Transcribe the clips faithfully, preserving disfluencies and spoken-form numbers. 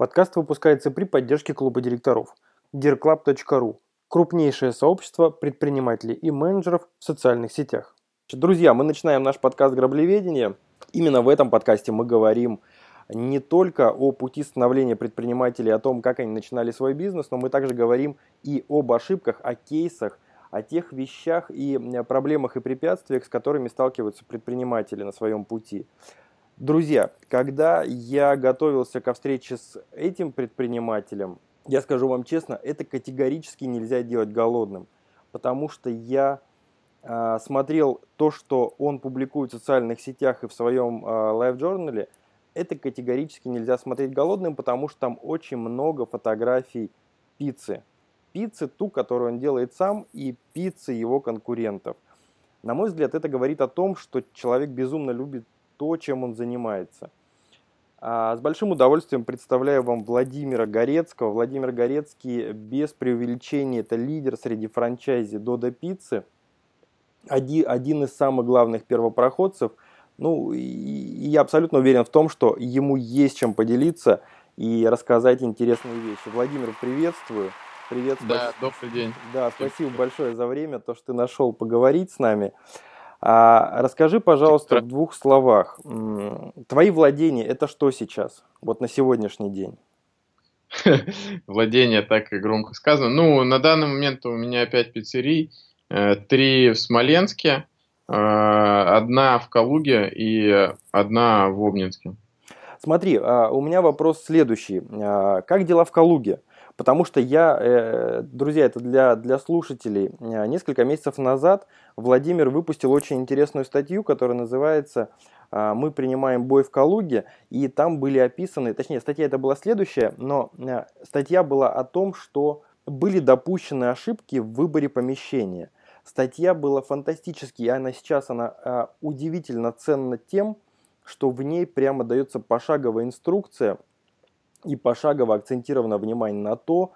Подкаст выпускается при поддержке клуба директоров дир клаб точка ру, крупнейшее сообщество предпринимателей и менеджеров в социальных сетях. Друзья, мы начинаем наш подкаст «Граблеведение». Именно в этом подкасте мы говорим не только о пути становления предпринимателей, о том, как они начинали свой бизнес, но мы также говорим и об ошибках, о кейсах, о тех вещах и проблемах и препятствиях, с которыми сталкиваются предприниматели на своем пути. Друзья, когда я готовился ко встрече с этим предпринимателем, я скажу вам честно, это категорически нельзя делать голодным, потому что я э, смотрел то, что он публикует в социальных сетях и в своем э, лайв-журнале, это категорически нельзя смотреть голодным, потому что там очень много фотографий пиццы. Пиццы, ту, которую он делает сам, и пиццы его конкурентов. На мой взгляд, это говорит о том, что человек безумно любит то, чем он занимается. А с большим удовольствием представляю вам Владимира Горецкого. Владимир Горецкий, без преувеличения, это лидер среди франчайзи «Додо Пиццы», один из самых главных первопроходцев. Ну, и я абсолютно уверен в том, что ему есть чем поделиться и рассказать интересные вещи. Владимир, приветствую. Привет, да, спасибо. Добрый день. Да, спасибо большое за время, то, что ты нашел поговорить с нами. А, расскажи, пожалуйста, в двух словах, твои владения – это что сейчас, вот на сегодняшний день? Владения, так и громко сказано. Ну, на данный момент у меня пять пиццерий, три в Смоленске, одна в Калуге и одна в Обнинске. Смотри, у меня вопрос следующий. Как дела в Калуге? Потому что я, друзья, это для, для слушателей, несколько месяцев назад Владимир выпустил очень интересную статью, которая называется «Мы принимаем бой в Калуге», и там были описаны, точнее, статья это была следующая, но статья была о том, что были допущены ошибки в выборе помещения. Статья была фантастической, и она сейчас она удивительно ценна тем, что в ней прямо дается пошаговая инструкция, и пошагово акцентировано внимание на то,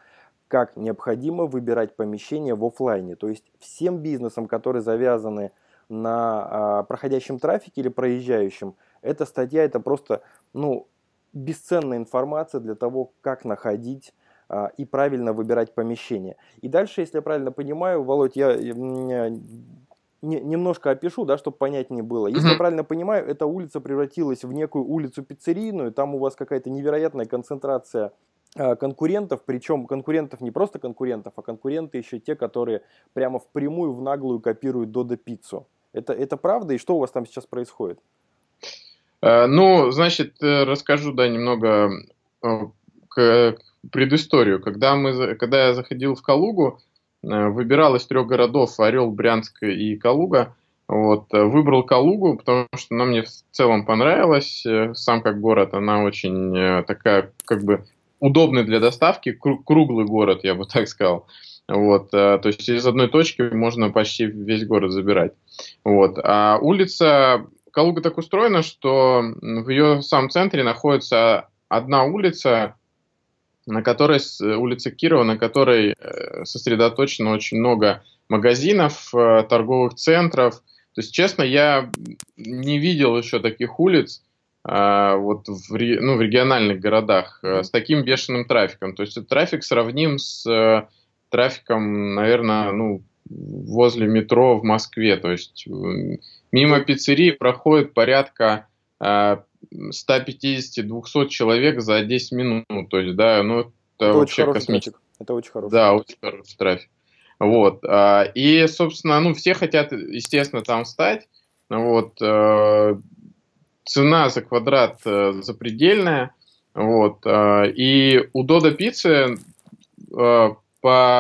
как необходимо выбирать помещение в офлайне. То есть всем бизнесам, которые завязаны на а, проходящем трафике или проезжающем, эта статья – это просто ну, бесценная информация для того, как находить а, и правильно выбирать помещение. И дальше, если я правильно понимаю, Володь, я не, немножко опишу, да, чтобы понятнее было. Если я правильно понимаю, эта улица превратилась в некую улицу пиццерийную, там у вас какая-то невероятная концентрация э, конкурентов, причем конкурентов не просто конкурентов, а конкуренты еще те, которые прямо впрямую, в наглую копируют Додо Пиццу. Это, это правда? И что у вас там сейчас происходит? Э, ну, значит, расскажу, да, немного э, к, предысторию. Когда, мы, когда я заходил в Калугу, выбирал из трех городов: Орел, Брянск и Калуга. Вот. Выбрал Калугу, потому что она мне в целом понравилась. Сам как город, она очень такая, как бы, удобный для доставки, круглый город, я бы так сказал. Вот. То есть из одной точки можно почти весь город забирать. Вот. А улица Калуга так устроена, что в ее самом центре находится одна улица, на которой, улица Кирова, на которой сосредоточено очень много магазинов, торговых центров. То есть, честно, я не видел еще таких улиц вот в, ну, в региональных городах с таким бешеным трафиком. То есть, этот трафик сравним с трафиком, наверное, ну, возле метро в Москве. То есть, мимо пиццерии проходит порядка сто пятьдесят - двести человек за десять минут, то есть, да, ну, это, это вообще космический. Это очень хороший. Да, очень хороший трафик. Вот, и, собственно, ну, все хотят, естественно, там встать, вот, цена за квадрат запредельная, вот, и у Додо Пиццы, по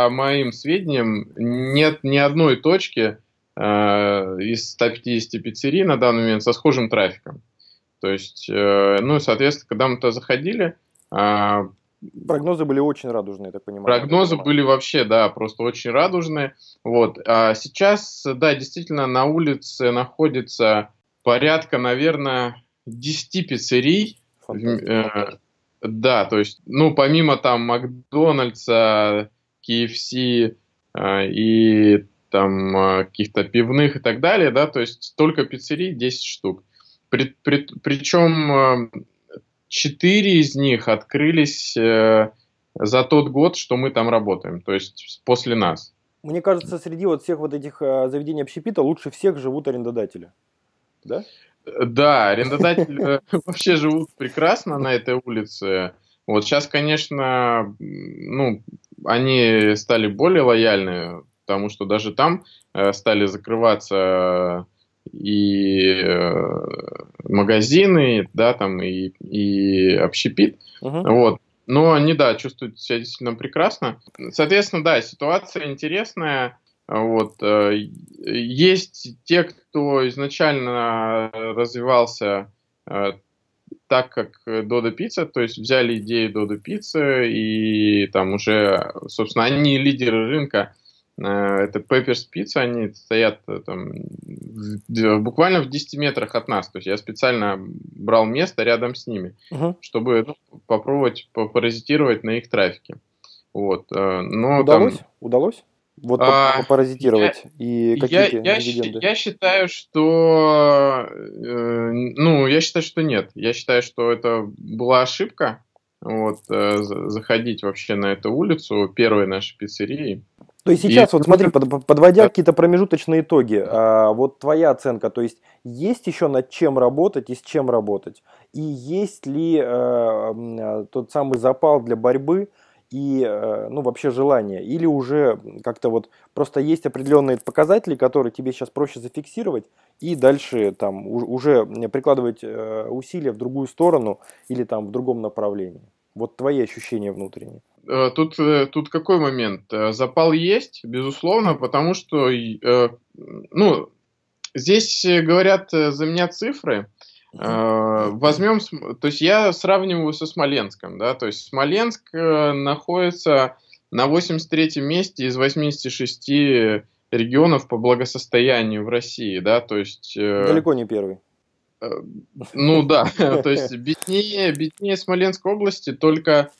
моим сведениям, нет ни одной точки из ста пятидесяти пиццерий на данный момент со схожим трафиком. То есть, ну, соответственно, когда мы туда заходили... Прогнозы были очень радужные, так понимаю. Прогнозы были вообще, да, просто очень радужные. Вот. А сейчас, да, действительно, на улице находится порядка, наверное, десять пиццерий. Фантастика. Да, то есть, ну, помимо там Макдональдса, кей эф си и там каких-то пивных и так далее, да, то есть только пиццерий десять штук. При, при, причем четыре из них открылись э, за тот год, что мы там работаем, то есть после нас. Мне кажется, среди вот всех вот этих э, заведений общепита лучше всех живут арендодатели, да? Да, арендодатели вообще живут прекрасно на этой улице. Вот сейчас, конечно, ну, они стали более лояльны, потому что даже там э, стали закрываться и э, магазины, да, там, и, и общепит. Угу. Вот. Но они, да, чувствуют себя действительно прекрасно. Соответственно, да, ситуация интересная. Вот. Есть те, кто изначально развивался э, так, как Додо Пицца, то есть взяли идею Додо Пиццы, и там уже, собственно, они лидеры рынка. Это Пепперс Пицца, они стоят там в, буквально в десяти метрах от нас. То есть я специально брал место рядом с ними, uh-huh. чтобы ну, попробовать попаразитировать на их трафике. Вот. Но, удалось? Там... Удалось? Вот а, попаразитировать я, и какие-то я, я, я считаю, что э, ну, я считаю, что нет. Я считаю, что это была ошибка. Вот, э, заходить вообще на эту улицу первой нашей пиццерии. То есть сейчас, и... вот смотри, под, подводя какие-то промежуточные итоги, э, вот твоя оценка, то есть есть еще над чем работать и с чем работать? И есть ли э, тот самый запал для борьбы и э, ну, вообще желание? Или уже как-то вот просто есть определенные показатели, которые тебе сейчас проще зафиксировать и дальше там у, уже прикладывать э, усилия в другую сторону или там в другом направлении? Вот твои ощущения внутренние. Тут, тут какой момент? Запал есть, безусловно, потому что, ну, здесь говорят за меня цифры. Возьмем, то есть я сравниваю со Смоленском, да, то есть Смоленск находится на восемьдесят третьем месте из восьмидесяти шести регионов по благосостоянию в России, да, то есть... Далеко не первый. Ну да, то есть беднее, беднее Смоленской области только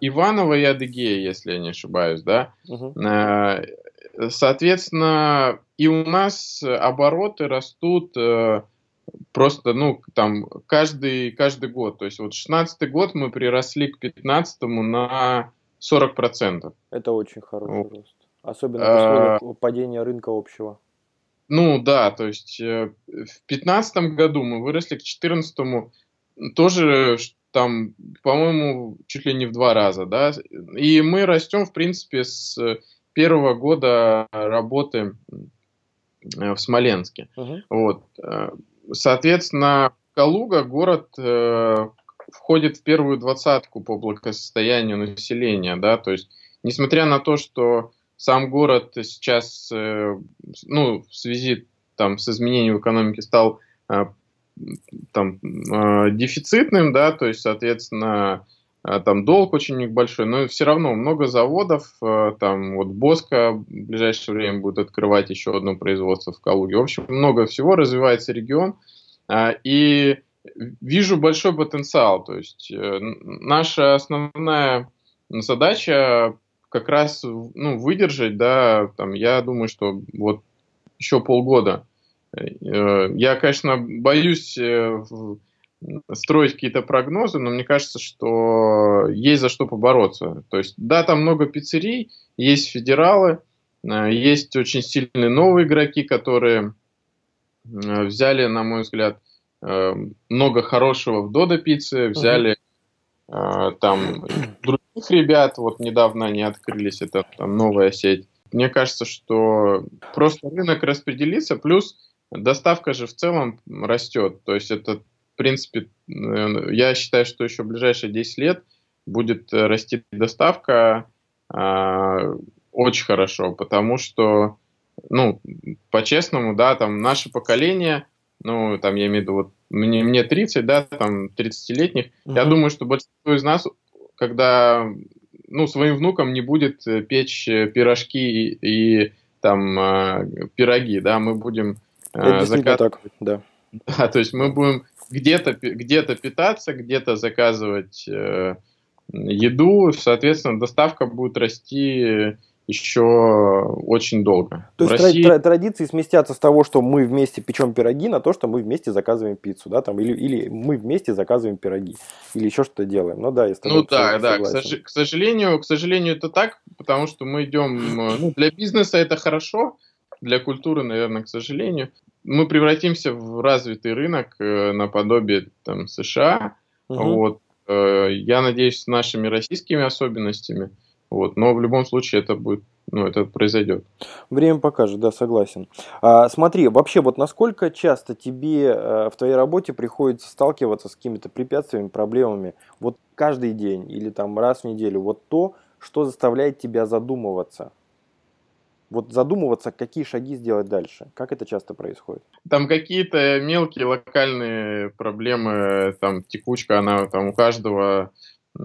Иванова и Адыгея, если я не ошибаюсь, да. Угу. Соответственно, и у нас обороты растут просто, ну, там, каждый, каждый год. То есть вот шестнадцатый год мы приросли к пятнадцатому на сорок процентов. Это очень хороший вот. Рост. Особенно а... после падения рынка общего. Ну да, то есть э, в пятнадцатом году мы выросли к четырнадцатому, тоже там, по-моему, чуть ли не в два раза, да, и мы растем, в принципе, с первого года работы в Смоленске, uh-huh. вот, соответственно, Калуга, город, э, входит в первую двадцатку по благосостоянию населения, да, то есть, несмотря на то, что сам город сейчас, ну, в связи там, с изменением экономики стал там, дефицитным, да, то есть, соответственно, там долг очень большой, но все равно много заводов, там вот Боско в ближайшее время будет открывать еще одно производство в Калуге. В общем, много всего, развивается регион, и вижу большой потенциал, то есть наша основная задача как раз, ну, выдержать, да, там, я думаю, что вот еще полгода. Я, конечно, боюсь строить какие-то прогнозы, но мне кажется, что есть за что побороться. То есть, да, там много пиццерий, есть федералы, есть очень сильные новые игроки, которые взяли, на мой взгляд, много хорошего в Додо Пицце, взяли там других ребят, вот недавно они открылись, это там новая сеть. Мне кажется, что просто рынок распределится, плюс доставка же в целом растет. То есть это, в принципе, я считаю, что еще в ближайшие десять лет будет расти доставка э, очень хорошо, потому что, ну, по-честному, да, там наше поколение, ну, там я имею в виду вот Мне, мне тридцать, да, там, тридцатилетних. Uh-huh. Я думаю, что большинство из нас, когда, ну, своим внукам не будет печь пирожки и, и там, э, пироги, да, мы будем... Э, заказ... так, да. Да, то есть мы будем где-то, где-то питаться, где-то заказывать э, еду, соответственно, доставка будет расти еще очень долго. То в есть России... тра- традиции сместятся с того, что мы вместе печем пироги, на то, что мы вместе заказываем пиццу, да, там, или, или мы вместе заказываем пироги, или еще что-то делаем. Ну да, если. Ну да, да. К, сож... к сожалению, к сожалению, это так, потому что мы идем. Ну, для бизнеса это хорошо, для культуры, наверное, к сожалению, мы превратимся в развитый рынок наподобие там США. Угу. Вот. Я надеюсь, с нашими российскими особенностями. Вот. Но в любом случае это будет, ну, это произойдет. Время покажет, да, согласен. А, смотри, вообще, вот насколько часто тебе а, в твоей работе приходится сталкиваться с какими-то препятствиями, проблемами? Вот каждый день или там раз в неделю, вот то, что заставляет тебя задумываться. Вот задумываться, какие шаги сделать дальше. Как это часто происходит? Там какие-то мелкие локальные проблемы, там текучка, она там у каждого. Это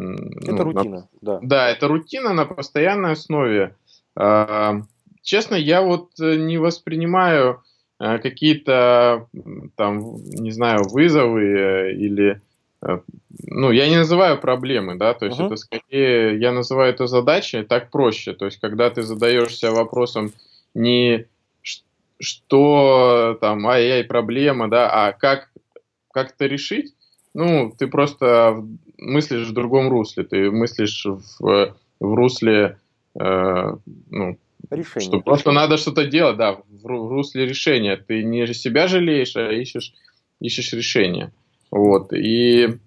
ну, рутина, на... да. Да, это рутина на постоянной основе. Честно, я вот не воспринимаю какие-то там, не знаю, вызовы или, ну, я не называю проблемы, да, то есть uh-huh. это скорее, я называю это задачей, так проще, то есть когда ты задаешься вопросом не что там, ай-яй, проблема, да, а как, как это решить. Ну, ты просто мыслишь в другом русле, ты мыслишь в, в русле, э, ну, решение, что просто решение. Надо что-то делать, да, в, в русле решения. Ты не себя жалеешь, а ищешь, ищешь решение. Вот, и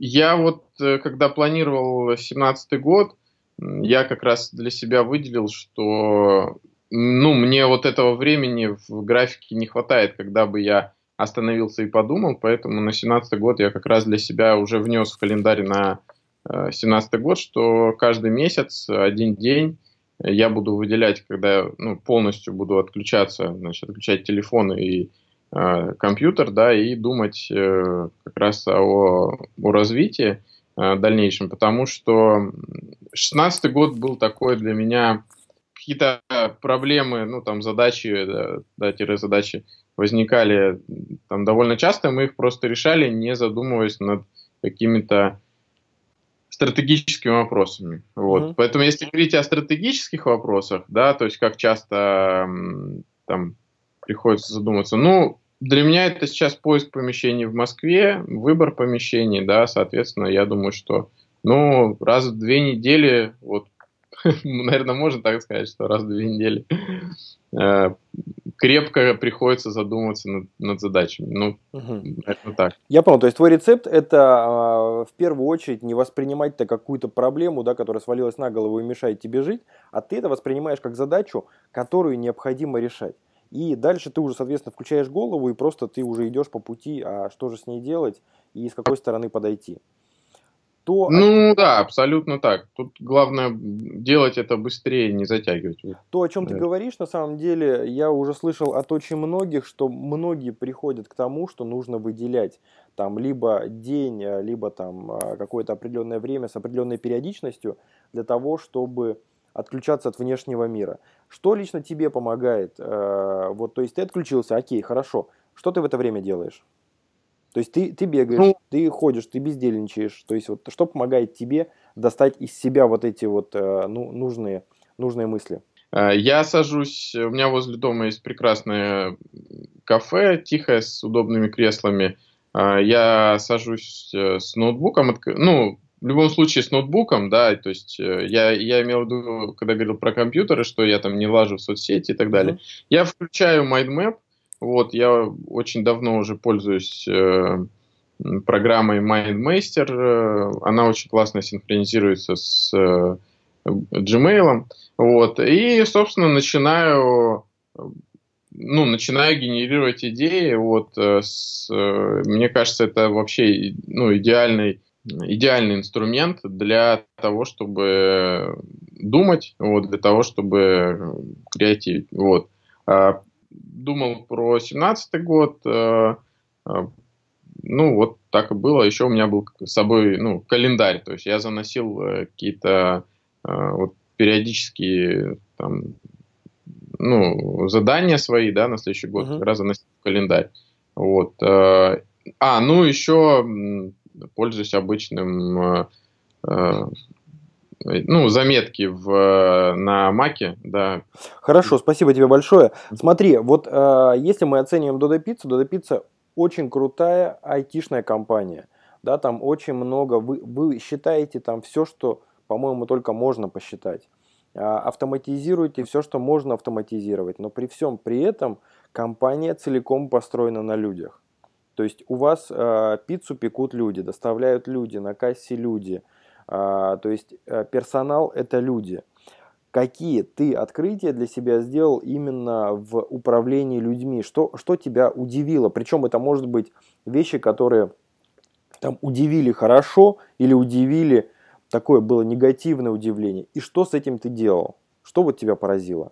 я вот, когда планировал семнадцатый год, я как раз для себя выделил, что, ну, мне вот этого времени в графике не хватает, когда бы я... остановился и подумал, поэтому на семнадцатый год я как раз для себя уже внес в календарь на семнадцатый год, что каждый месяц один день я буду выделять, когда ну, полностью буду отключаться, значит, отключать телефон и э, компьютер, да, и думать э, как раз о, о развитии э, дальнейшем, потому что шестнадцатый год был такой для меня, какие-то проблемы, ну там задачи, да, да, тире-задачи, возникали там довольно часто, мы их просто решали, не задумываясь над какими-то стратегическими вопросами. Вот. Mm-hmm. Поэтому, если говорить о стратегических вопросах, да, то есть как часто там приходится задуматься, ну, для меня это сейчас поиск помещений в Москве, выбор помещений, да, соответственно, я думаю, что, ну, раз в две недели, вот, наверное, можно так сказать, что раз в две недели крепко приходится задумываться над, над задачами. Ну, угу. это так. Я понял. То есть твой рецепт – это в первую очередь не воспринимать-то какую-то проблему, да, которая свалилась на голову и мешает тебе жить, а ты это воспринимаешь как задачу, которую необходимо решать. И дальше ты уже, соответственно, включаешь голову, и просто ты уже идешь по пути, а что же с ней делать и с какой стороны подойти. То... Ну да, абсолютно так. Тут главное делать это быстрее, не затягивать. То, о чем да. ты говоришь, на самом деле, я уже слышал от очень многих, что многие приходят к тому, что нужно выделять там либо день, либо там какое-то определенное время с определенной периодичностью для того, чтобы отключаться от внешнего мира. Что лично тебе помогает? Вот, то есть ты отключился, окей, хорошо. Что ты в это время делаешь? То есть ты, ты бегаешь, ну, ты ходишь, ты бездельничаешь. То есть вот что помогает тебе достать из себя вот эти вот ну, нужные, нужные мысли? Я сажусь, у меня возле дома есть прекрасное кафе, тихое, с удобными креслами. Я сажусь с ноутбуком, ну, в любом случае с ноутбуком, да, то есть я, я имел в виду, когда говорил про компьютеры, что я там не лажу в соцсети и так далее. Mm-hmm. Я включаю MindMap. Вот, я очень давно уже пользуюсь э, программой MindMeister, она очень классно синхронизируется с э, Gmail, вот, и, собственно, начинаю, ну, начинаю генерировать идеи, вот, с, э, мне кажется, это вообще, ну, идеальный, идеальный инструмент для того, чтобы думать, вот, для того, чтобы креативить, вот. Думал про семнадцатый год, ну вот так и было, еще у меня был с собой ну, календарь, то есть я заносил какие-то вот, периодические там, ну, задания свои, да, на следующий год, uh-huh. как раз заносил в календарь, вот, а, ну еще пользуюсь обычным ну, заметки в, на Маке, да. Хорошо, спасибо тебе большое. Смотри, вот э, если мы оцениваем Додо Пиццу, Додо Пицца очень крутая айтишная компания, да, там очень много, вы, вы считаете там все, что, по-моему, только можно посчитать. Автоматизируйте все, что можно автоматизировать, но при всем при этом компания целиком построена на людях. То есть у вас э, пиццу пекут люди, доставляют люди, на кассе люди. Э, то есть э, персонал – это люди. Какие ты открытия для себя сделал именно в управлении людьми? Что, что тебя удивило? Причем это, может быть, вещи, которые там, удивили хорошо или удивили, такое было негативное удивление. И что с этим ты делал? Что вот тебя поразило?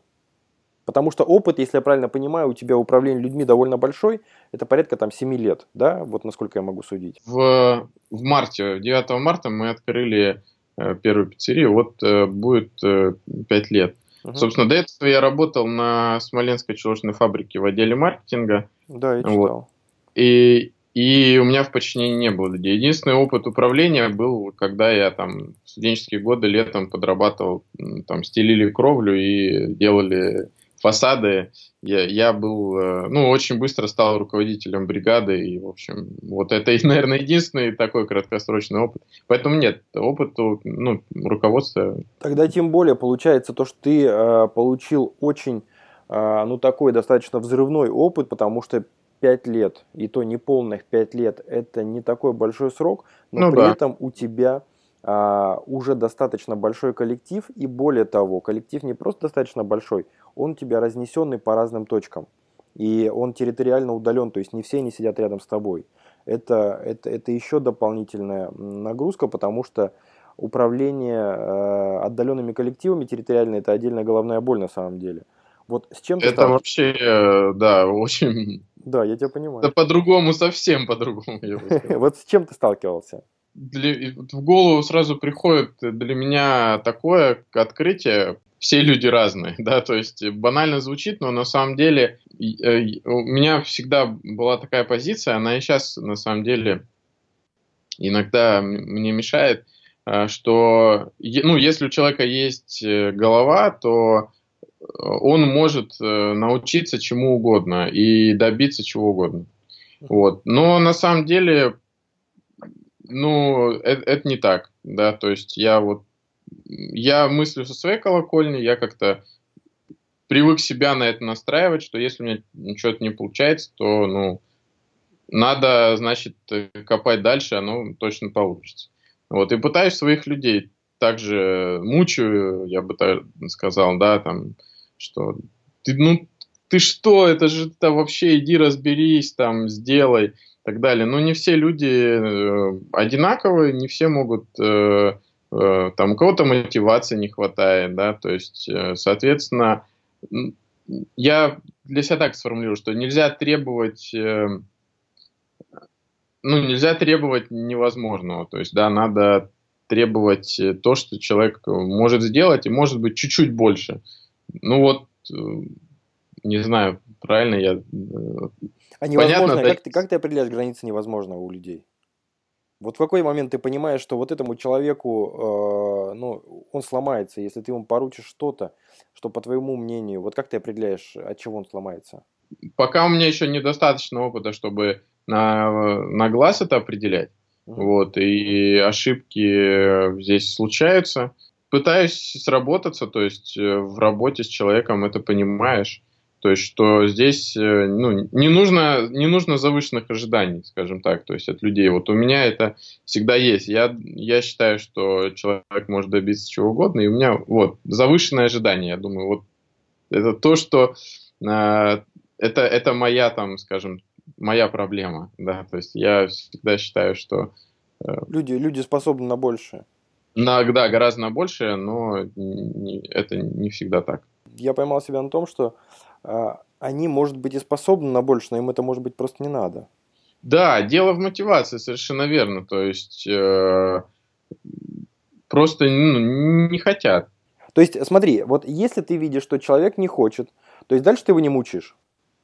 Потому что опыт, если я правильно понимаю, у тебя управление людьми довольно большой. Это порядка там семь лет, да? Вот насколько я могу судить. В, в марте, девятого марта мы открыли э, первую пиццерию. Вот э, будет э, пять лет. Угу. Собственно, до этого я работал на Смоленской чугунной фабрике в отделе маркетинга. Да, я читал. Вот. И, и у меня в подчинении не было людей. Единственный опыт управления был, когда я там в студенческие годы летом подрабатывал, там стелили кровлю и делали... фасады. Я, я был, ну, очень быстро стал руководителем бригады, и, в общем, вот это, наверное, единственный такой краткосрочный опыт. Поэтому нет, опыту, ну, руководства... Тогда тем более получается то, что ты э, получил очень, э, ну, такой достаточно взрывной опыт, потому что пять лет, и то неполных пять лет, это не такой большой срок, но ну, при да. этом у тебя... Uh, уже достаточно большой коллектив, и более того, коллектив не просто достаточно большой, он у тебя разнесенный по разным точкам, и он территориально удален, то есть не все они сидят рядом с тобой. Это, это, это еще дополнительная нагрузка, потому что управление uh, отдаленными коллективами территориально – это отдельная головная боль на самом деле. Вот с чем ты это стал... вообще, да, очень... Да, я тебя понимаю. Да по-другому, совсем по-другому. Вот с чем ты сталкивался? Для, в голову сразу приходит для меня такое открытие, все люди разные, да, то есть банально звучит, но на самом деле у меня всегда была такая позиция, она и сейчас на самом деле иногда мне мешает, что, ну, если у человека есть голова, то он может научиться чему угодно и добиться чего угодно, вот, но на самом деле... Ну, это, это не так, да, то есть я вот, я мыслю со своей колокольни, я как-то привык себя на это настраивать, что если у меня что-то не получается, то, ну, надо, значит, копать дальше, оно точно получится. Вот, и пытаюсь своих людей также мучаю, я бы так сказал, да, там, что ты, ну, ты что, это же там вообще иди разберись, там, сделай. Так далее. Но не все люди одинаковые, не все могут, э, э, там, у кого-то мотивации не хватает, да, то есть, э, соответственно, я для себя так сформулирую, что нельзя требовать, э, ну, нельзя требовать невозможного, то есть, да, надо требовать то, что человек может сделать, и может быть чуть-чуть больше. Ну вот, э, не знаю, правильно я... Э, А невозможно, понятно, как, да. ты, как ты определяешь границы невозможного у людей? Вот в какой момент ты понимаешь, что вот этому человеку, э, ну, он сломается, если ты ему поручишь что-то, что по твоему мнению, вот как ты определяешь, от чего он сломается? Пока у меня еще недостаточно опыта, чтобы на, на глаз это определять, mm-hmm. вот, и ошибки здесь случаются. Пытаюсь сработаться, то есть в работе с человеком это понимаешь. То есть, что здесь, ну, не нужно, не нужно завышенных ожиданий, скажем так, то есть от людей. Вот у меня это всегда есть. Я, я считаю, что человек может добиться чего угодно, и у меня вот завышенные ожидания. Я думаю, вот это то, что э, это, это моя, там, скажем, моя проблема. Да? То есть я всегда считаю, что... Э, люди, люди способны на большее. На, да, гораздо на большее, но не, это не всегда так. Я поймал себя на том, что... они, может быть, и способны на больше, но им это, может быть, просто не надо. Да, дело в мотивации, совершенно верно. То есть, э, просто ну, не хотят. То есть, смотри, вот если ты видишь, что человек не хочет, то есть дальше ты его не мучаешь.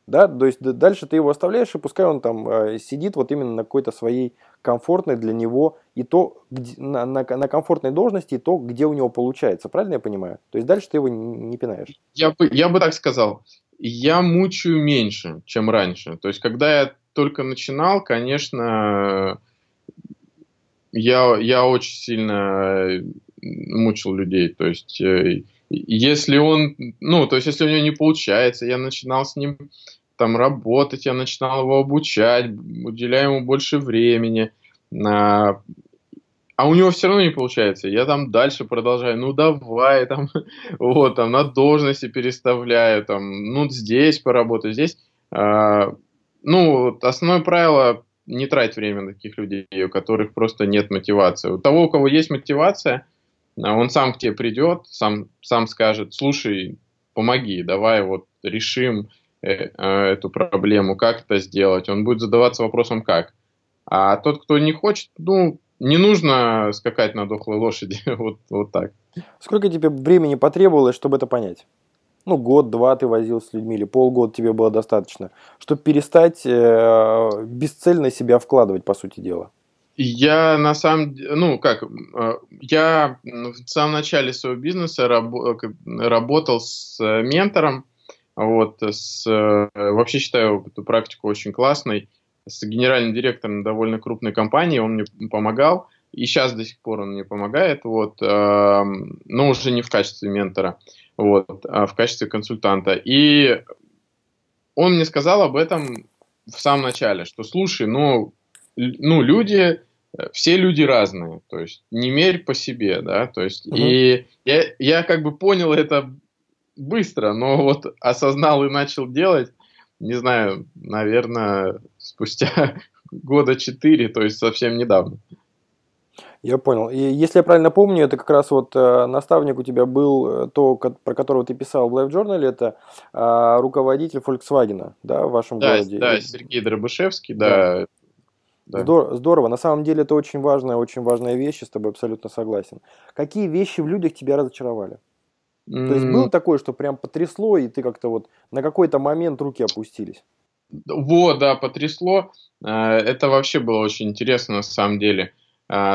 Да? То есть дальше ты его оставляешь, и пускай он там э, сидит вот именно на какой-то своей комфортной для него, и то, где, на, на, на комфортной должности, и то, где у него получается. Правильно я понимаю? То есть дальше ты его не, не пинаешь. Я бы, я бы так сказал. Я мучаю меньше, чем раньше. То есть когда я только начинал, конечно, я, я очень сильно мучил людей. То есть... Если он, ну, то есть, если у него не получается, я начинал с ним там работать, я начинал его обучать, уделяя ему больше времени, а, а у него все равно не получается, я там дальше продолжаю, ну, давай, там, вот, там, на должности переставляю, там, ну, здесь поработаю, здесь, а, ну, основное правило, не трать время на таких людей, у которых просто нет мотивации. У того, у кого есть мотивация, он сам к тебе придет, сам, сам скажет, слушай, помоги, давай вот решим э, э, эту проблему, как это сделать. Он будет задаваться вопросом, как. А тот, кто не хочет, ну, не нужно скакать на дохлой лошади, вот, вот так. Сколько тебе времени потребовалось, чтобы это понять? Ну, год-два ты возился с людьми, или полгода тебе было достаточно, чтобы перестать э, бесцельно себя вкладывать, по сути дела? Я на самом деле, ну как, я в самом начале своего бизнеса раб, работал с ментором, вот, с, вообще считаю эту практику очень классной, с генеральным директором довольно крупной компании, он мне помогал, и сейчас до сих пор он мне помогает, вот, но уже не в качестве ментора, вот, а в качестве консультанта. И он мне сказал об этом в самом начале, что слушай, ну, ну, люди, все люди разные, то есть не мерь по себе, да, то есть, угу. И я, я как бы понял это быстро, но вот осознал и начал делать, не знаю, наверное, спустя года четыре, то есть совсем недавно. Я понял. И если я правильно помню, это как раз вот э, наставник у тебя был, то, ко- про которого ты писал в Life Journal, это э, руководитель Volkswagen, да, в вашем да, городе. Да, Сергей Дробышевский, да. да. Да. Здорово. На самом деле это очень важная, очень важная вещь, я с тобой абсолютно согласен. Какие вещи в людях тебя разочаровали? Mm. То есть было такое, что прям потрясло, и ты как-то вот на какой-то момент руки опустились? Во, да, потрясло. Это вообще было очень интересно на самом деле.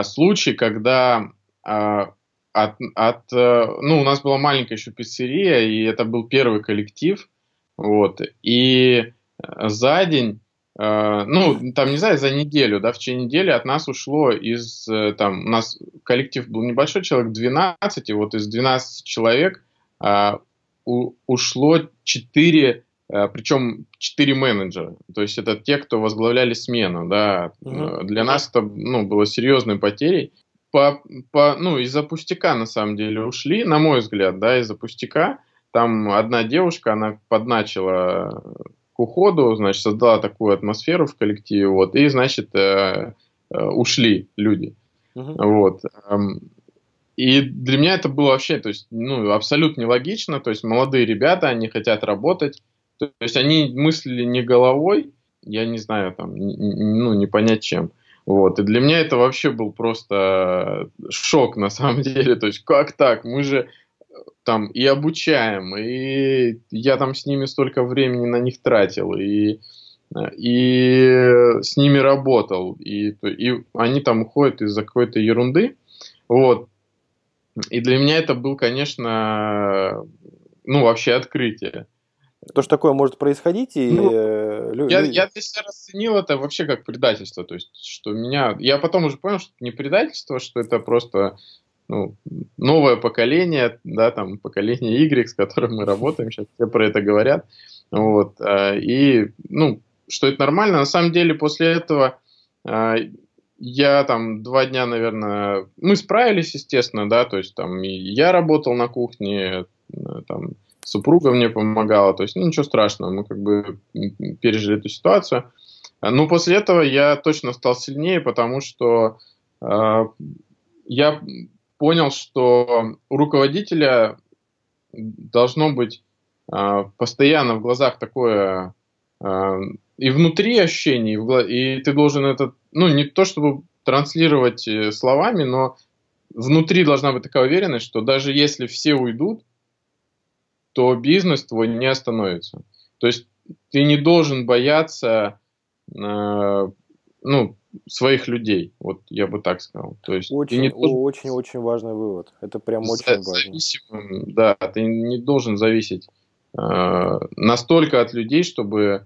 Случай, когда от, от, ну, у нас была маленькая еще пиццерия, и это был первый коллектив, вот, и за день... Ну, там, не знаю, за неделю, да, в течение недели от нас ушло из, там, у нас коллектив был небольшой, человек двенадцать, и вот из двенадцати человек а, у, ушло четыре, а, причем четыре менеджера, то есть это те, кто возглавляли смену, да, угу. Для нас это, ну, было серьезной потерей, по, по, ну, из-за пустяка, на самом деле, ушли, на мой взгляд, да, из-за пустяка, там одна девушка, она подначила... к уходу, значит, создала такую атмосферу в коллективе, вот, и, значит, э, э, ушли люди, uh-huh. вот, и для меня это было вообще, то есть, ну, абсолютно нелогично, то есть, молодые ребята, они хотят работать, то есть, они мыслили не головой, я не знаю, там, ну, не понять чем, вот, и для меня это вообще был просто шок, на самом деле, то есть, как так, мы же... Там и обучаем, и я там с ними столько времени на них тратил, и, и с ними работал, и, и они там уходят из-за какой-то ерунды, вот, и для меня это был, конечно, ну, вообще открытие. То, что такое может происходить, и... Ну, я, я для себя расценил это вообще как предательство, то есть, что меня... Я потом уже понял, что это не предательство, что это просто... Ну, новое поколение, да, там, поколение Y, с которым мы работаем, сейчас все про это говорят, вот, и, ну, что это нормально, на самом деле, после этого я, там, два дня, наверное, мы справились, естественно, да, то есть, там, и я работал на кухне, там, супруга мне помогала, то есть, ну, ничего страшного, мы, как бы, пережили эту ситуацию, но после этого я точно стал сильнее, потому что я понял, что у руководителя должно быть э, постоянно в глазах такое э, и внутри ощущение, и, в глаз... и ты должен это, ну, не то чтобы транслировать словами, но внутри должна быть такая уверенность, что даже если все уйдут, то бизнес твой не остановится. То есть ты не должен бояться э, ну, своих людей. Вот я бы так сказал. То есть очень-очень должен... важный вывод. Это прям за, очень важно. Да, ты не должен зависеть э, настолько от людей, чтобы...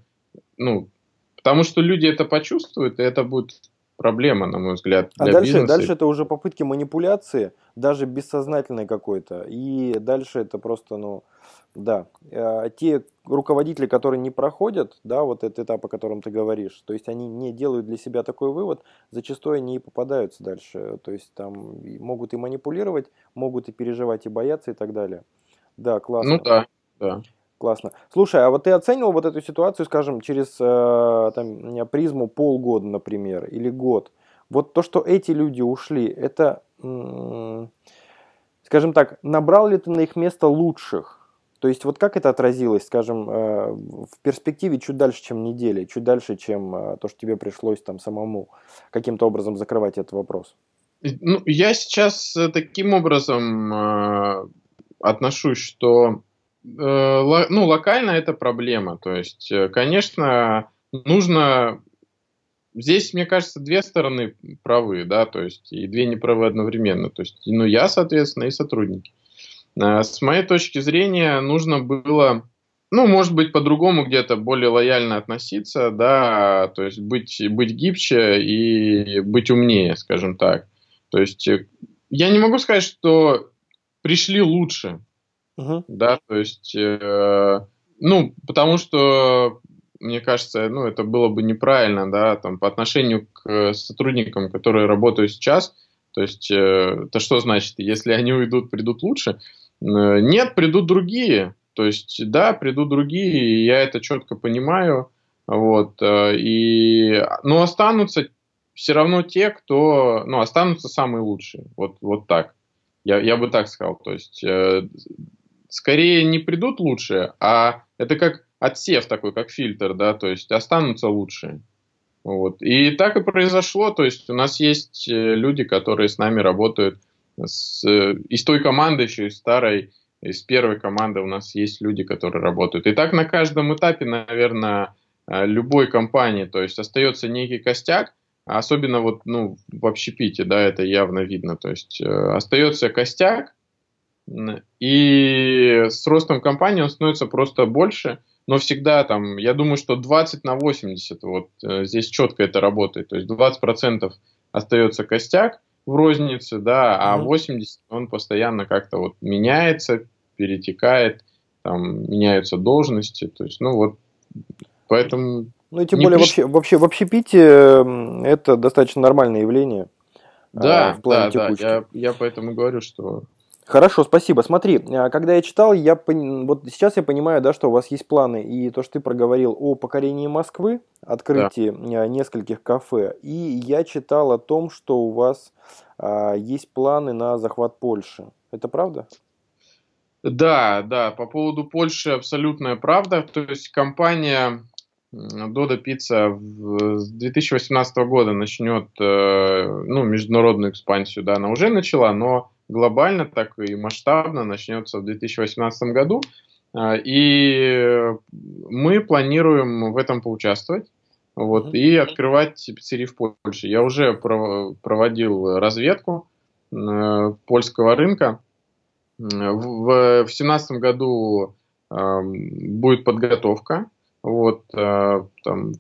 Ну, потому что люди это почувствуют, и это будет проблема, на мой взгляд, для а дальше, бизнеса. Дальше это уже попытки манипуляции, даже бессознательной какой-то. И дальше это просто, ну... Да, те руководители, которые не проходят, да, вот этот этап, о котором ты говоришь, то есть они не делают для себя такой вывод, зачастую они и попадаются дальше, то есть там могут и манипулировать, могут и переживать, и бояться, и так далее. Да, классно. Ну да, да. Классно. Слушай, а вот ты оценил вот эту ситуацию, скажем, через там, призму полгода, например, или год? Вот то, что эти люди ушли, это, скажем так, набрал ли ты на их место лучших? То есть вот как это отразилось, скажем, в перспективе чуть дальше, чем недели, чуть дальше, чем то, что тебе пришлось там самому каким-то образом закрывать этот вопрос? Ну, я сейчас таким образом э, отношусь, что э, ло, ну, локально это проблема. То есть, конечно, нужно... Здесь, мне кажется, две стороны правы, да, то есть и две неправы одновременно. То есть, ну, я, соответственно, и сотрудники. С моей точки зрения, нужно было, ну, может быть, по-другому где-то более лояльно относиться, да, то есть быть, быть гибче и быть умнее, скажем так. То есть я не могу сказать, что пришли лучше, uh-huh. да, то есть, э, ну, потому что, мне кажется, ну, это было бы неправильно, да, там, по отношению к сотрудникам, которые работают сейчас. То есть, э, это что значит, если они уйдут, придут лучше? Э, нет, придут другие. То есть, да, придут другие, и я это четко понимаю. Вот, э, и, но останутся все равно те, кто... Ну, останутся самые лучшие. Вот, вот так. Я, я бы так сказал. То есть, э, скорее не придут лучшие, а это как отсев такой, как фильтр, да, то есть останутся лучшие. Вот. И так и произошло, то есть у нас есть люди, которые с нами работают, с, из той команды еще, из старой, из первой команды у нас есть люди, которые работают. И так на каждом этапе, наверное, любой компании, то есть остается некий костяк, особенно вот, ну, в общепите, да, это явно видно, то есть остается костяк, и с ростом компании он становится просто больше. Но всегда там, я думаю, что двадцать на восемьдесят, вот э, здесь четко это работает. То есть двадцать процентов остается костяк в рознице, да, а восемьдесят процентов он постоянно как-то вот меняется, перетекает, там меняются должности. То есть, ну вот, поэтому... Ну и тем более приш... вообще, вообще, в общепите это достаточно нормальное явление. Да, а, в плане да, текучки. да, я, я поэтому говорю, что... Хорошо, спасибо. Смотри, когда я читал, я пон... вот сейчас я понимаю, да, что у вас есть планы, и то, что ты проговорил о покорении Москвы, открытии да. нескольких кафе, и я читал о том, что у вас а, есть планы на захват Польши. Это правда? Да, да, по поводу Польши абсолютная правда. То есть компания Додо Пицца с две тысячи восемнадцатого года начнет ну, международную экспансию, да, она уже начала, но глобально, так и масштабно начнется в две тысячи восемнадцатом году. И мы планируем в этом поучаствовать вот, и открывать пиццерии в Польше. Я уже проводил разведку польского рынка. В две тысячи семнадцатом году будет подготовка. Вот, там,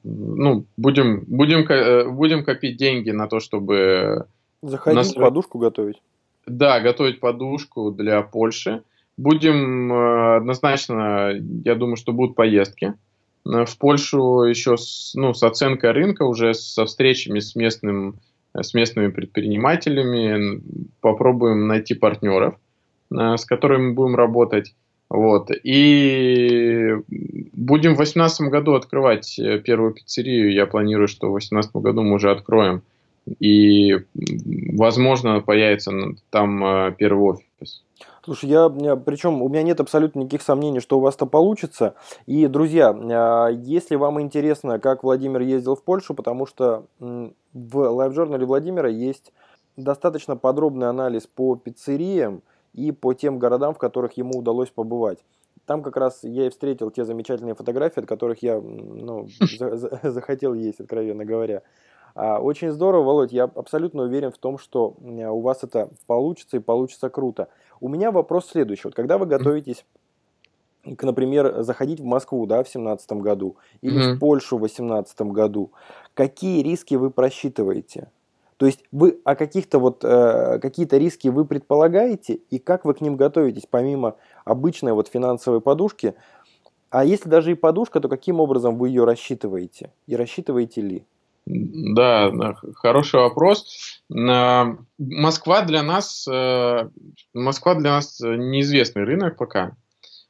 ну, будем, будем, будем копить деньги на то, чтобы... Заходить нас... подушку готовить. Да, готовить подушку для Польши. Будем э, однозначно, я думаю, что будут поездки в Польшу еще с, ну, с оценкой рынка, уже со встречами с, местным, с местными предпринимателями. Попробуем найти партнеров, э, с которыми мы будем работать. Вот. И будем в две тысячи восемнадцатом году открывать первую пиццерию. Я планирую, что в две тысячи восемнадцатом году мы уже откроем. И, возможно, появится там первый офис. Слушай, я, причем у меня нет абсолютно никаких сомнений, что у вас-то получится. И, друзья, если вам интересно, как Владимир ездил в Польшу, потому что в лайв-журнале Владимира есть достаточно подробный анализ по пиццериям и по тем городам, в которых ему удалось побывать. Там как раз я и встретил те замечательные фотографии, от которых я ну, за- за- захотел есть, откровенно говоря. Очень здорово, Володь, я абсолютно уверен в том, что у вас это получится и получится круто. У меня вопрос следующий. Вот когда вы готовитесь, к, например, заходить в Москву, да, в семнадцатом году или mm-hmm. в Польшу в восемнадцатом году, какие риски вы просчитываете? То есть вы о каких-то вот э, какие-то риски вы предполагаете и как вы к ним готовитесь, помимо обычной вот финансовой подушки? А если даже и подушка, то каким образом вы ее рассчитываете? И рассчитываете ли? Да, хороший вопрос. Москва для нас, Москва для нас неизвестный рынок пока.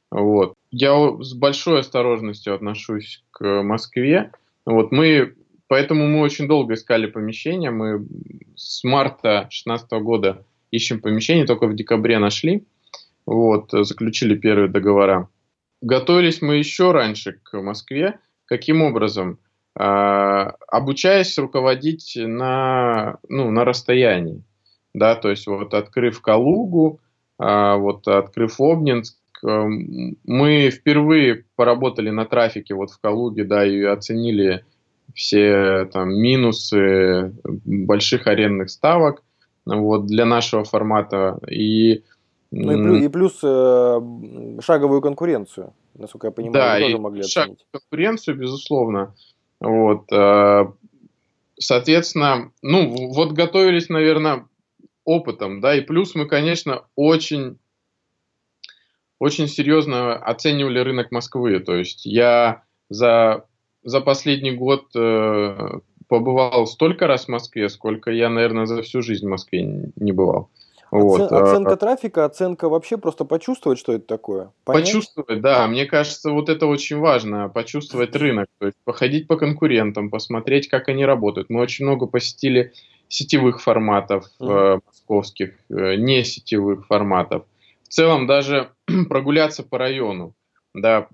Вот. Я с большой осторожностью отношусь к Москве. Вот мы, поэтому мы очень долго искали помещение. Мы с марта две тысячи шестнадцатого года ищем помещение, только в декабре нашли. Вот, заключили первые договора. Готовились мы еще раньше к Москве. Каким образом? Обучаясь руководить на, ну, на расстоянии, да, то есть вот открыв Калугу, вот открыв Обнинск, мы впервые поработали на трафике вот в Калуге, да, и оценили все там минусы больших арендных ставок вот для нашего формата и ну, и плюс, и плюс э, шаговую конкуренцию, насколько я понимаю, да, вы тоже могли оценить. Шаговую конкуренцию, безусловно. Вот, соответственно, ну, вот готовились, наверное, опытом, да, и плюс мы, конечно, очень, очень серьезно оценивали рынок Москвы, то есть я за, за последний год побывал столько раз в Москве, сколько я, наверное, за всю жизнь в Москве не бывал. Вот. Оцен, оценка трафика, оценка вообще просто почувствовать, что это такое. Понять? Почувствовать, да. Мне кажется, вот это очень важно, почувствовать рынок. То есть походить по конкурентам, посмотреть, как они работают. Мы очень много посетили сетевых форматов mm-hmm. э, московских, э, не сетевых форматов. В целом даже прогуляться по району, да,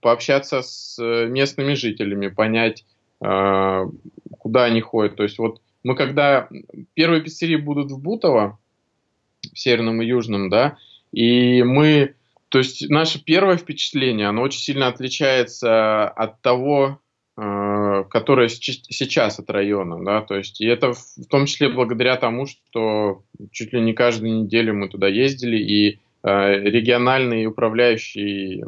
пообщаться с местными жителями, понять, э, куда они ходят. То есть вот мы когда... Первые пиццерии будут в Бутово, в Северном и Южном, да, и мы, то есть наше первое впечатление, оно очень сильно отличается от того, э, которое сейчас от района, да, то есть и это в том числе благодаря тому, что чуть ли не каждую неделю мы туда ездили, и э, региональный управляющий...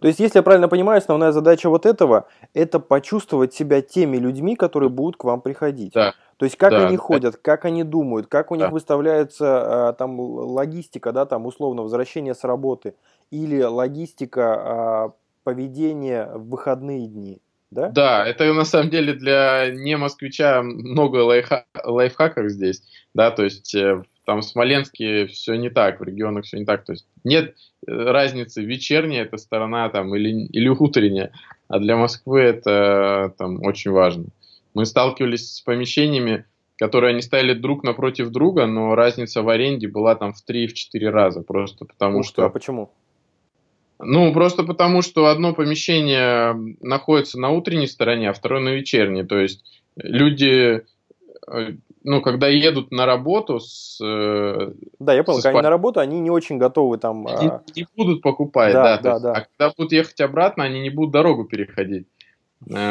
То есть, если я правильно понимаю, основная задача вот этого – это почувствовать себя теми людьми, которые будут к вам приходить. Да. То есть, как да, они да. ходят, как они думают, как у них да. выставляется там, логистика, да, там, условно, возвращение с работы или логистика поведения в выходные дни. Да? Да, это на самом деле для не москвича много лайфха- лайфхаков здесь. Да, то есть, там в Смоленске все не так, в регионах все не так. То есть, нет разницы, вечерняя эта сторона там, или, или утренняя. А для Москвы это там, очень важно. Мы сталкивались с помещениями, которые они ставили друг напротив друга, но разница в аренде была там в три-четыре раза. Просто потому Ух, что... А почему? Ну, просто потому, что одно помещение находится на утренней стороне, а второе на вечерней. То есть люди, ну, когда едут на работу... С, да, я понял, когда они на работу, они не очень готовы там... Они а... не будут покупать, да. да, да, есть, да. А когда будут ехать обратно, они не будут дорогу переходить.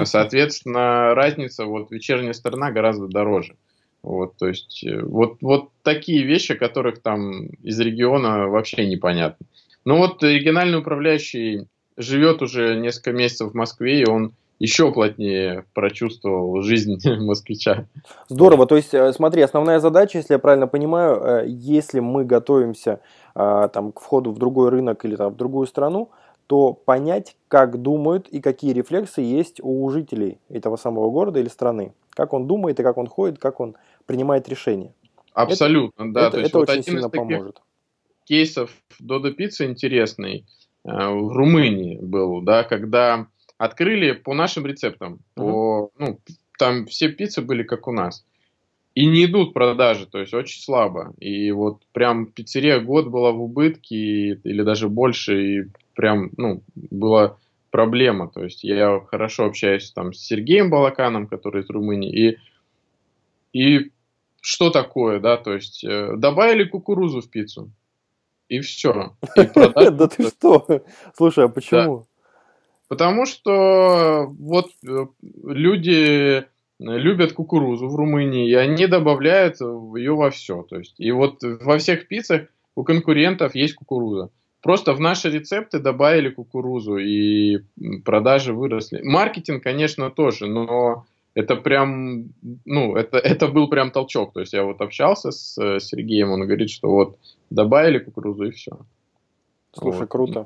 Соответственно, разница, вот вечерняя сторона гораздо дороже. Вот, то есть, вот, вот такие вещи, которых там из региона вообще непонятно. Ну вот региональный управляющий живет уже несколько месяцев в Москве, и он еще плотнее прочувствовал жизнь москвича. Здорово. То есть, смотри, основная задача, если я правильно понимаю, если мы готовимся там, к входу в другой рынок или там, в другую страну, то понять, как думают и какие рефлексы есть у жителей этого самого города или страны. Как он думает и как он ходит, как он принимает решения. Абсолютно, это, да. Это, то есть это вот очень сильно поможет. Кейсов Додо Пицца интересный в Румынии был, да, когда открыли по нашим рецептам. По, mm-hmm. ну, там все пиццы были как у нас. И не идут продажи, то есть очень слабо. И вот прям пиццерия год была в убытке или даже больше, и прям, ну, была проблема. То есть я хорошо общаюсь там с Сергеем Балаканом, который из Румынии, и, и что такое, да, то есть добавили кукурузу в пиццу. и все. И продать... Да ты что? Слушай, а почему? Потому что вот люди любят кукурузу в Румынии, и они добавляют ее во все. То есть, и вот во всех пиццах у конкурентов есть кукуруза. Просто в наши рецепты добавили кукурузу, и продажи выросли. Маркетинг, конечно, тоже, но это прям, ну, это, это был прям толчок. То есть я вот общался с Сергеем, он говорит, что вот добавили кукурузу, и все. Слушай, вот. Круто.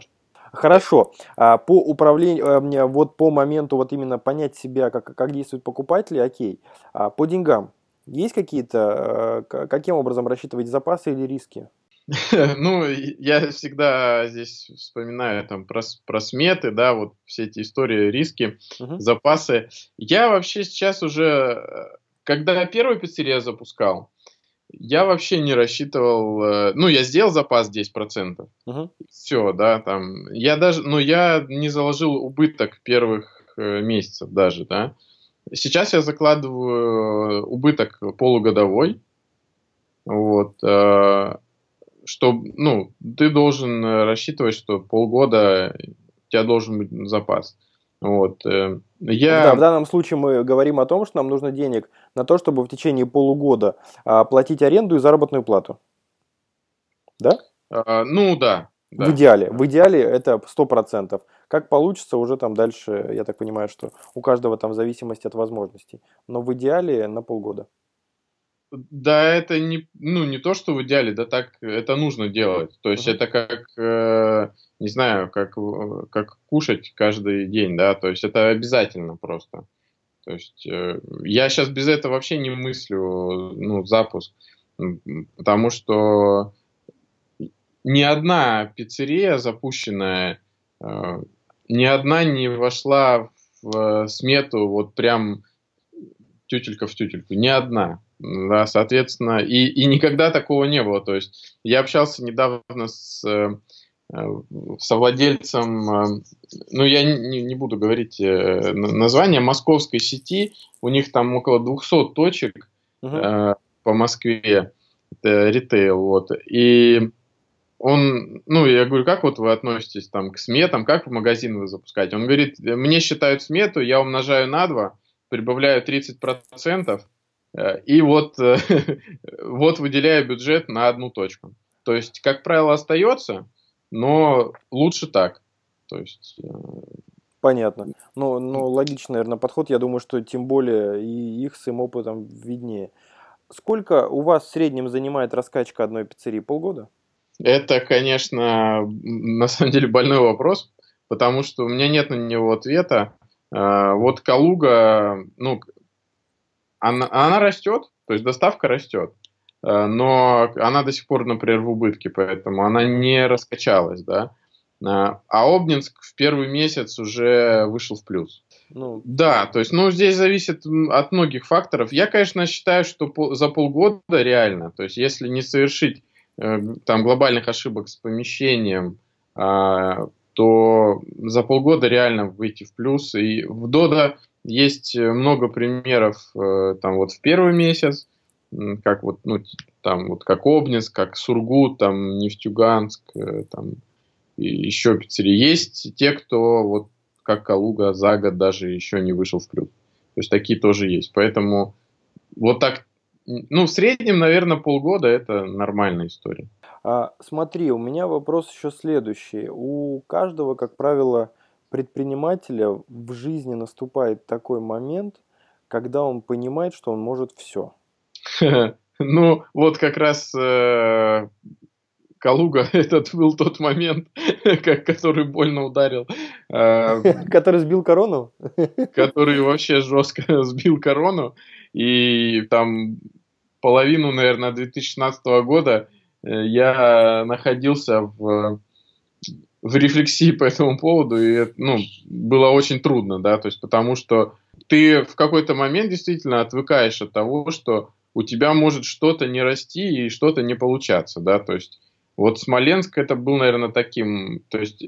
Хорошо. По управлению, вот по моменту вот именно понять себя, как, как действуют покупатели, окей. По деньгам есть какие-то, каким образом рассчитывать запасы или риски? Ну, я всегда здесь вспоминаю там про, про сметы, да, вот все эти истории, риски, uh-huh. запасы. Я вообще сейчас уже, когда первую пиццерию запускал, я вообще не рассчитывал, ну, я сделал запас десять процентов, uh-huh. все, да, там, я даже, ну, я не заложил убыток первых месяцев даже, да. Сейчас я закладываю убыток полугодовой, вот, что, ну, ты должен рассчитывать, что полгода у тебя должен быть запас. Вот. Я... Да, в данном случае мы говорим о том, что нам нужно денег на то, чтобы в течение полугода платить аренду и заработную плату. Да? А, ну, да, да. В идеале. В идеале это сто процентов. Как получится, уже там дальше, я так понимаю, что у каждого там в зависимости от возможностей. Но в идеале на полгода. Да, это не, ну, не то, что в идеале, да так это нужно делать. То есть uh-huh. это как, э, не знаю, как, как кушать каждый день, да, то есть это обязательно просто. То есть э, я сейчас без этого вообще не мыслю, ну, запуск, потому что ни одна пиццерия запущенная, э, ни одна не вошла в э, смету вот прям тютелька в тютельку, ни одна. Да, соответственно, и, и никогда такого не было. То есть я общался недавно с совладельцем, ну я не, не буду говорить название, московской сети, у них там около двухсот точек uh-huh. по Москве, это ритейл, вот, и он, ну я говорю, как вот вы относитесь там к сметам, как в магазин вы запускаете? Он говорит, мне считают смету, я умножаю на два, прибавляю тридцать процентов, и вот, вот выделяю бюджет на одну точку. То есть, как правило, остается, но лучше так. То есть... Понятно. Ну, ну, логичный, наверное, подход. Я думаю, что тем более и их с им опытом виднее. Сколько у вас в среднем занимает раскачка одной пиццерии? Полгода? Это, конечно, на самом деле больной вопрос, потому что у меня нет на него ответа. Вот Калуга... ну. Она, она растет, то есть доставка растет, но она до сих пор, например, в убытке, поэтому она не раскачалась, да. А Обнинск в первый месяц уже вышел в плюс. Ну, да, то есть, ну, здесь зависит от многих факторов. Я, конечно, считаю, что за полгода реально, то есть, если не совершить там глобальных ошибок с помещением, то за полгода реально выйти в плюс. И в Додо есть много примеров, там вот в первый месяц, как вот, ну, там вот как Обнинск, как Сургут, там Нефтюганск, там и еще пиццерии. Есть те, кто вот как Калуга за год даже еще не вышел в плюс. То есть такие тоже есть. Поэтому вот так, ну, в среднем, наверное, полгода это нормальная история. А, смотри, у меня вопрос еще следующий. У каждого, как правило, предпринимателя в жизни наступает такой момент, когда он понимает, что он может все. Ну, вот как раз Калуга, этот был тот момент, который больно ударил. Который сбил корону? Который вообще жестко сбил корону. И там половину, наверное, две тысячи шестнадцатого года я находился в... в рефлексии по этому поводу, и, ну, было очень трудно, да, то есть потому что ты в какой-то момент действительно отвыкаешь от того, что у тебя может что-то не расти и что-то не получаться, да, то есть вот Смоленск это был, наверное, таким, то есть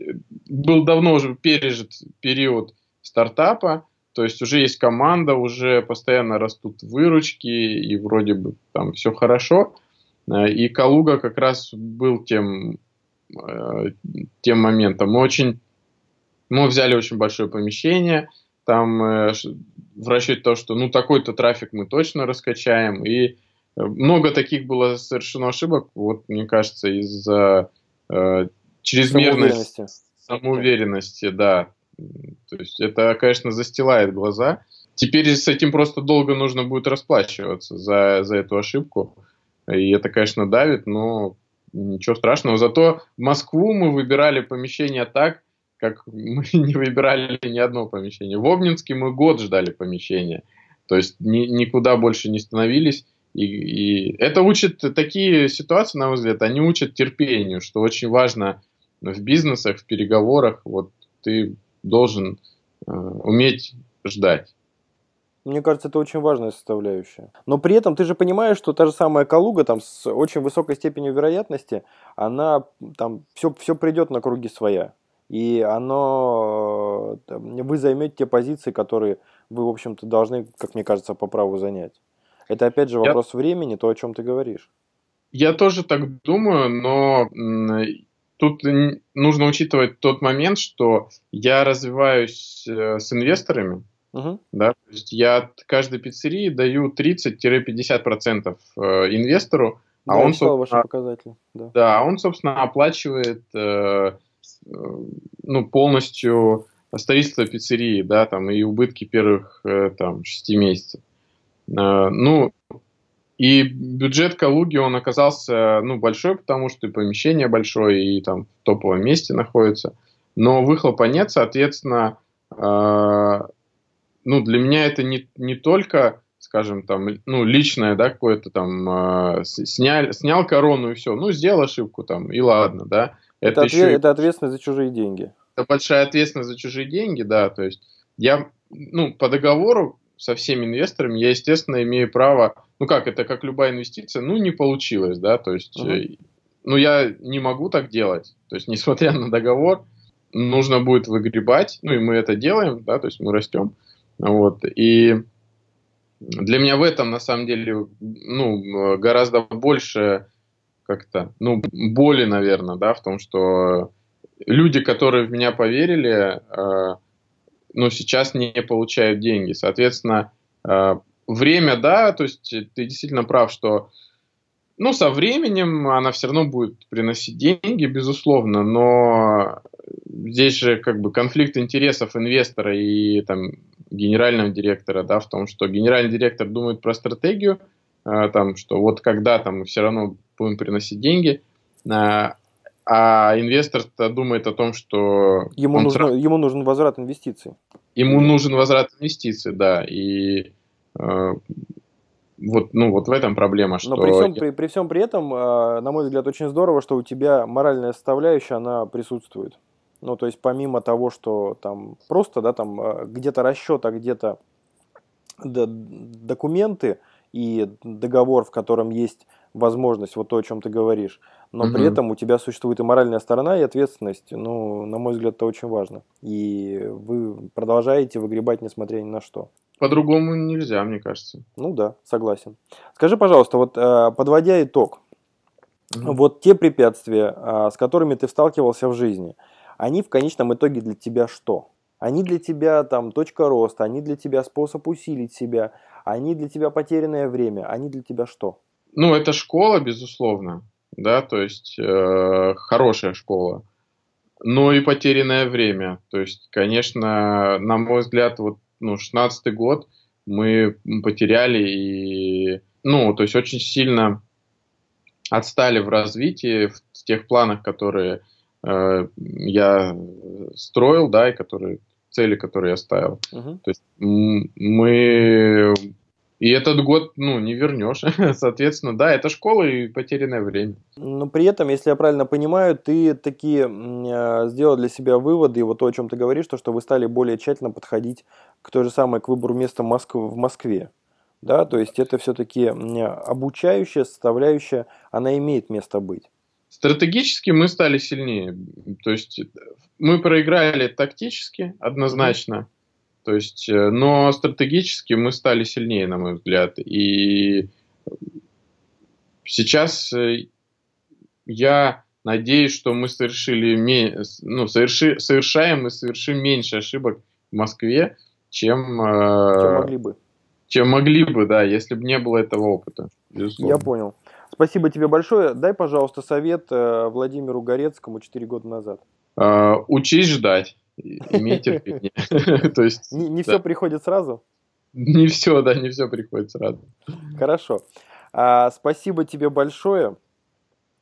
был давно уже пережит период стартапа, то есть уже есть команда, уже постоянно растут выручки, и вроде бы там все хорошо, и Калуга как раз был тем тем моментом. Мы очень, мы взяли очень большое помещение, там э, в расчете то, что ну такой-то трафик мы точно раскачаем, и много таких было совершено ошибок, вот мне кажется, из-за э, чрезмерной самоуверенности. самоуверенности, да. То есть это, конечно, застилает глаза. Теперь с этим просто долго нужно будет расплачиваться за, за эту ошибку. И это, конечно, давит, но ничего страшного. Зато Москву мы выбирали помещение так, как мы не выбирали ни одно помещение. В Обнинске мы год ждали помещения. То есть ни, никуда больше не становились. И, и это учит, такие ситуации, на мой взгляд, они учат терпению, что очень важно в бизнесах, в переговорах. Вот ты должен э, уметь ждать. Мне кажется, это очень важная составляющая. Но при этом ты же понимаешь, что та же самая Калуга там, с очень высокой степенью вероятности, она там все, все придет на круги своя. И оно, вы займете те позиции, которые вы, в общем-то, должны, как мне кажется, по праву занять. Это, опять же, вопрос я... времени, то, о чем ты говоришь. Я тоже так думаю, но тут нужно учитывать тот момент, что я развиваюсь с инвесторами. Uh-huh. Да, то есть я от каждой пиццерии даю тридцать-пятьдесят процентов инвестору, да, а он, собственно, да. Да, он, собственно, оплачивает э, ну, полностью строительство пиццерии, да, там, и убытки первых э, там, шести месяцев. Э, ну, и бюджет Калуги, он оказался ну, большой, потому что и помещение большое, и там в топовом месте находится, но выхлопа нет, соответственно, э, ну, для меня это не, не только, скажем, там, ну, личное, да, какое-то там, э, снял, снял корону и все, ну, сделал ошибку там, и ладно, да. Это, это, ответ, еще... это ответственность за чужие деньги. Это большая ответственность за чужие деньги, да, то есть я, ну, по договору со всеми инвесторами я, естественно, имею право, ну, как, это как любая инвестиция, ну, не получилось, да, то есть, угу. э, ну, я не могу так делать, то есть, несмотря на договор, нужно будет выгребать, ну, и мы это делаем, да, то есть мы растем. Вот. И для меня в этом, на самом деле, ну, гораздо больше как-то, ну, боли, наверное, да, в том, что люди, которые в меня поверили, э, ну, сейчас не получают деньги. Соответственно, э, время, да, то есть ты действительно прав, что, ну, со временем она все равно будет приносить деньги, безусловно, но здесь же как бы конфликт интересов инвестора и там генерального директора, да, в том, что генеральный директор думает про стратегию, э, там, что вот когда там мы все равно будем приносить деньги, э, а инвестор-то думает о том, что ему, нужно, сразу... ему нужен возврат инвестиций. Ему нужен возврат инвестиций, да, и э, вот, ну, вот в этом проблема. Что... Но при всем при, при, всем при этом, э, на мой взгляд, очень здорово, что у тебя моральная составляющая, она присутствует. Ну, то есть, помимо того, что там просто, да, там где-то расчет, а где-то д- документы и договор, в котором есть возможность, вот то, о чем ты говоришь, но mm-hmm. при этом у тебя существует и моральная сторона, и ответственность, ну, на мой взгляд, это очень важно. И вы продолжаете выгребать, несмотря ни на что. По-другому нельзя, мне кажется. Ну да, согласен. Скажи, пожалуйста, вот подводя итог, mm-hmm. вот те препятствия, с которыми ты сталкивался в жизни, они в конечном итоге для тебя что? Они для тебя там точка роста, они для тебя способ усилить себя, они для тебя потерянное время, они для тебя что? Ну, это школа, безусловно, да, то есть э, хорошая школа, но и потерянное время. То есть, конечно, на мой взгляд, вот, ну, шестнадцатый год мы потеряли и, ну, то есть очень сильно отстали в развитии, в тех планах, которые... я строил, да, и которые, цели, которые я ставил. Uh-huh. То есть мы... И этот год, ну, не вернешь. Соответственно, да, это школа и потерянное время. Но при этом, если я правильно понимаю, ты таки э, сделал для себя выводы, и вот то, о чем ты говоришь, то, что вы стали более тщательно подходить к той же самой, к выбору места Москвы, в Москве. Да, то есть это все-таки обучающая составляющая, она имеет место быть. Стратегически мы стали сильнее, то есть мы проиграли тактически однозначно, то есть, но стратегически мы стали сильнее, на мой взгляд, и сейчас я, Надеюсь, что мы совершили, ну, соверши, совершаем и совершим меньше ошибок в Москве, чем, э, чем могли бы. Чем могли бы, да, если бы не было этого опыта. Безусловно. Я понял. Спасибо тебе большое. Дай, пожалуйста, совет э, Владимиру Горецкому четыре года назад. Э, учись ждать. Имей терпение. Не все приходит сразу? Не все, да, не все приходит сразу. Хорошо. Спасибо тебе большое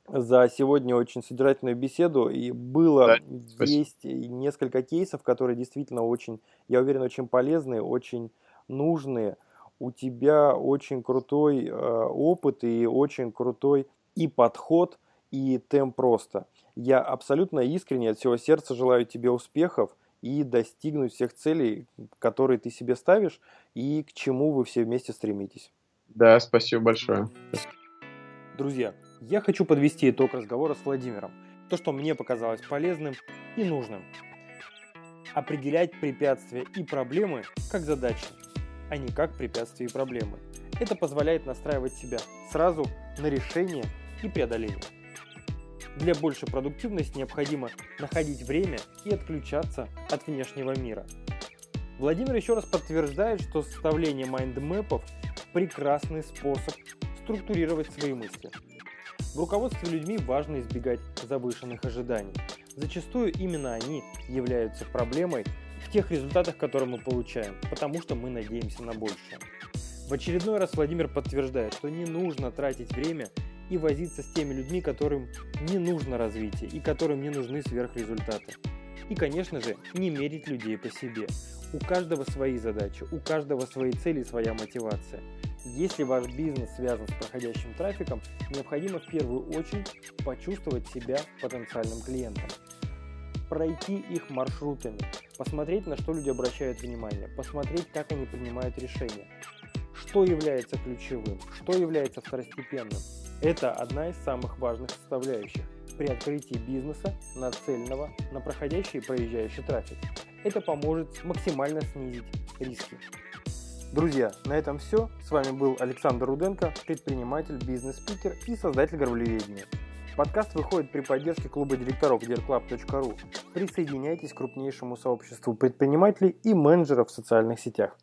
за сегодня очень содержательную беседу. И было, есть несколько кейсов, которые действительно очень, я уверен, очень полезные, очень нужные. У тебя очень крутой э, опыт и очень крутой и подход, и темп роста. Я абсолютно искренне от всего сердца желаю тебе успехов и достигнуть всех целей, которые ты себе ставишь и к чему вы все вместе стремитесь. Да, спасибо большое. Друзья, я хочу подвести итог разговора с Владимиром. То, что мне показалось полезным и нужным. Определять препятствия и проблемы как задачи, а не как препятствия и проблемы. Это позволяет настраивать себя сразу на решение и преодоление. Для большей продуктивности необходимо находить время и отключаться от внешнего мира. Владимир еще раз подтверждает, что составление майндмэпов – прекрасный способ структурировать свои мысли. В руководстве людьми важно избегать завышенных ожиданий. Зачастую именно они являются проблемой в тех результатах, которые мы получаем, потому что мы надеемся на большее. В очередной раз Владимир подтверждает, что не нужно тратить время и возиться с теми людьми, которым не нужно развитие и которым не нужны сверхрезультаты. И, конечно же, не мерить людей по себе. У каждого свои задачи, у каждого свои цели и своя мотивация. Если ваш бизнес связан с проходящим трафиком, необходимо в первую очередь почувствовать себя потенциальным клиентом, пройти их маршрутами, посмотреть, на что люди обращают внимание, посмотреть, как они принимают решения, что является ключевым, что является второстепенным. Это одна из самых важных составляющих при открытии бизнеса, нацеленного на проходящий и проезжающий трафик. Это поможет максимально снизить риски. Друзья, на этом все. С вами был Александр Руденко, предприниматель, бизнес-спикер и создатель Граблеведения. Подкаст выходит при поддержке клуба директоров дир клаб точка ру. Присоединяйтесь к крупнейшему сообществу предпринимателей и менеджеров в социальных сетях.